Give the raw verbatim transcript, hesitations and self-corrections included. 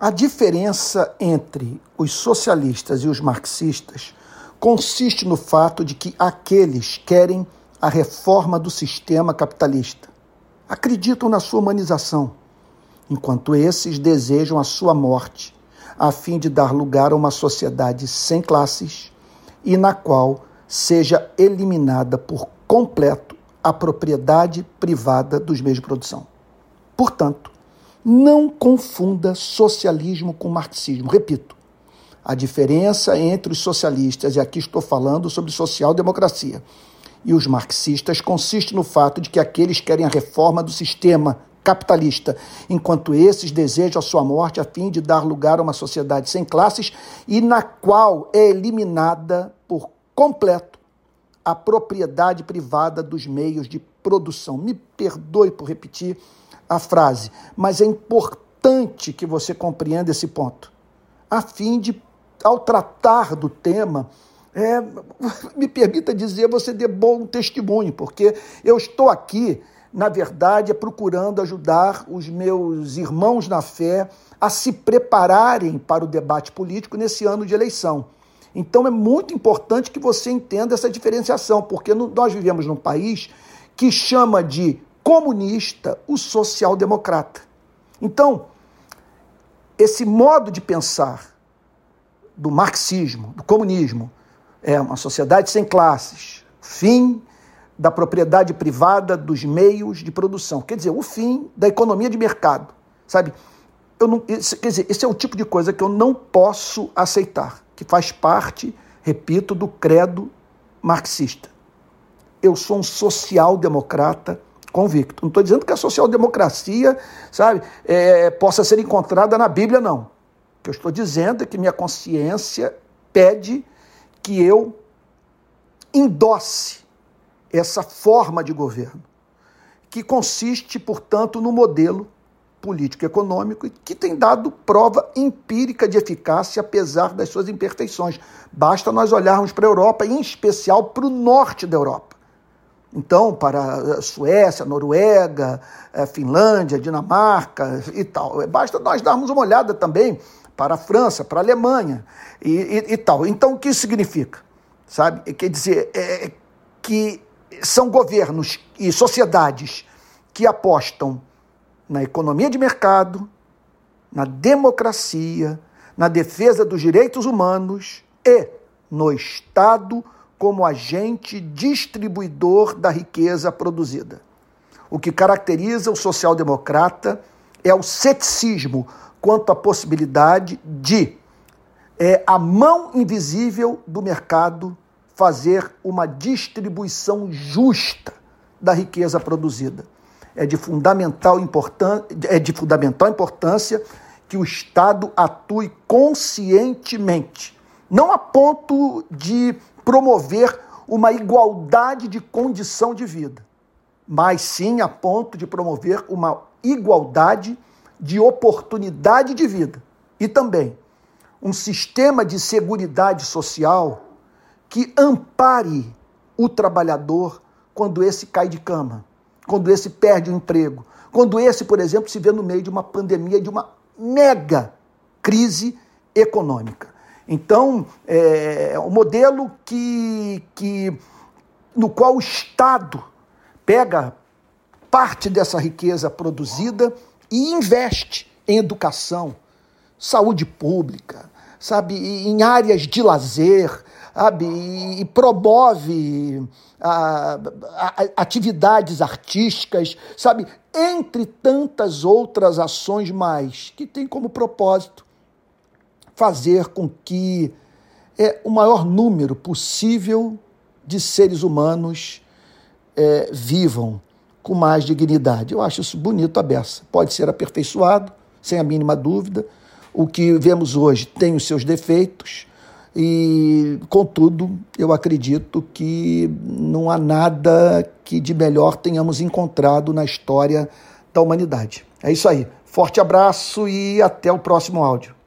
A diferença entre os socialistas e os marxistas consiste no fato de que aqueles querem a reforma do sistema capitalista, acreditam na sua humanização, enquanto esses desejam a sua morte, a fim de dar lugar a uma sociedade sem classes e na qual seja eliminada por completo a propriedade privada dos meios de produção. Portanto, não confunda socialismo com marxismo. Repito, a diferença entre os socialistas, e aqui estou falando sobre social-democracia, e os marxistas consiste no fato de que aqueles querem a reforma do sistema capitalista, enquanto esses desejam a sua morte a fim de dar lugar a uma sociedade sem classes e na qual é eliminada por completo a propriedade privada dos meios de produção. Me perdoe por repetir a frase, mas é importante que você compreenda esse ponto, a fim de, ao tratar do tema, é, me permita dizer, você dê bom testemunho, porque eu estou aqui, na verdade, é procurando ajudar os meus irmãos na fé a se prepararem para o debate político nesse ano de eleição. Então é muito importante que você entenda essa diferenciação, porque nós vivemos num país que chama de comunista o social-democrata. Então, esse modo de pensar do marxismo, do comunismo, é uma sociedade sem classes, fim da propriedade privada dos meios de produção. Quer dizer, o fim da economia de mercado, sabe? Eu não, esse, quer dizer, esse é o tipo de coisa que eu não posso aceitar, que faz parte, repito, do credo marxista. Eu sou um social-democrata convicto. Não estou dizendo que a social-democracia, sabe, é, possa ser encontrada na Bíblia, não. O que eu estou dizendo é que minha consciência pede que eu endosse essa forma de governo, que consiste, portanto, no modelo político-econômico e que tem dado prova empírica de eficácia, apesar das suas imperfeições. Basta nós olharmos para a Europa, em especial para o norte da Europa. Então, para a Suécia, Noruega, Finlândia, Dinamarca e tal. Basta nós darmos uma olhada também para a França, para a Alemanha e, e, e tal. Então, o que isso significa? Sabe? Quer dizer, é que são governos e sociedades que apostam na economia de mercado, na democracia, na defesa dos direitos humanos e no Estado como agente distribuidor da riqueza produzida. O que caracteriza o social-democrata é o ceticismo quanto à possibilidade de é, a mão invisível do mercado fazer uma distribuição justa da riqueza produzida. É de fundamental importância, é de fundamental importância que o Estado atue conscientemente, não a ponto de promover uma igualdade de condição de vida, mas sim a ponto de promover uma igualdade de oportunidade de vida e também um sistema de seguridade social que ampare o trabalhador quando esse cai de cama, quando esse perde o emprego, quando esse, por exemplo, se vê no meio de uma pandemia, de uma mega crise econômica. Então, é um modelo que, que, no qual o Estado pega parte dessa riqueza produzida e investe em educação, saúde pública, sabe, em áreas de lazer, sabe, e promove a, a, atividades artísticas, sabe, entre tantas outras ações mais, que tem como propósito fazer com que é, o maior número possível de seres humanos é, vivam com mais dignidade. Eu acho isso bonito à beça. Pode ser aperfeiçoado, sem a mínima dúvida. O que vemos hoje tem os seus defeitos e, contudo, eu acredito que não há nada que de melhor tenhamos encontrado na história da humanidade. É isso aí. Forte abraço e até o próximo áudio.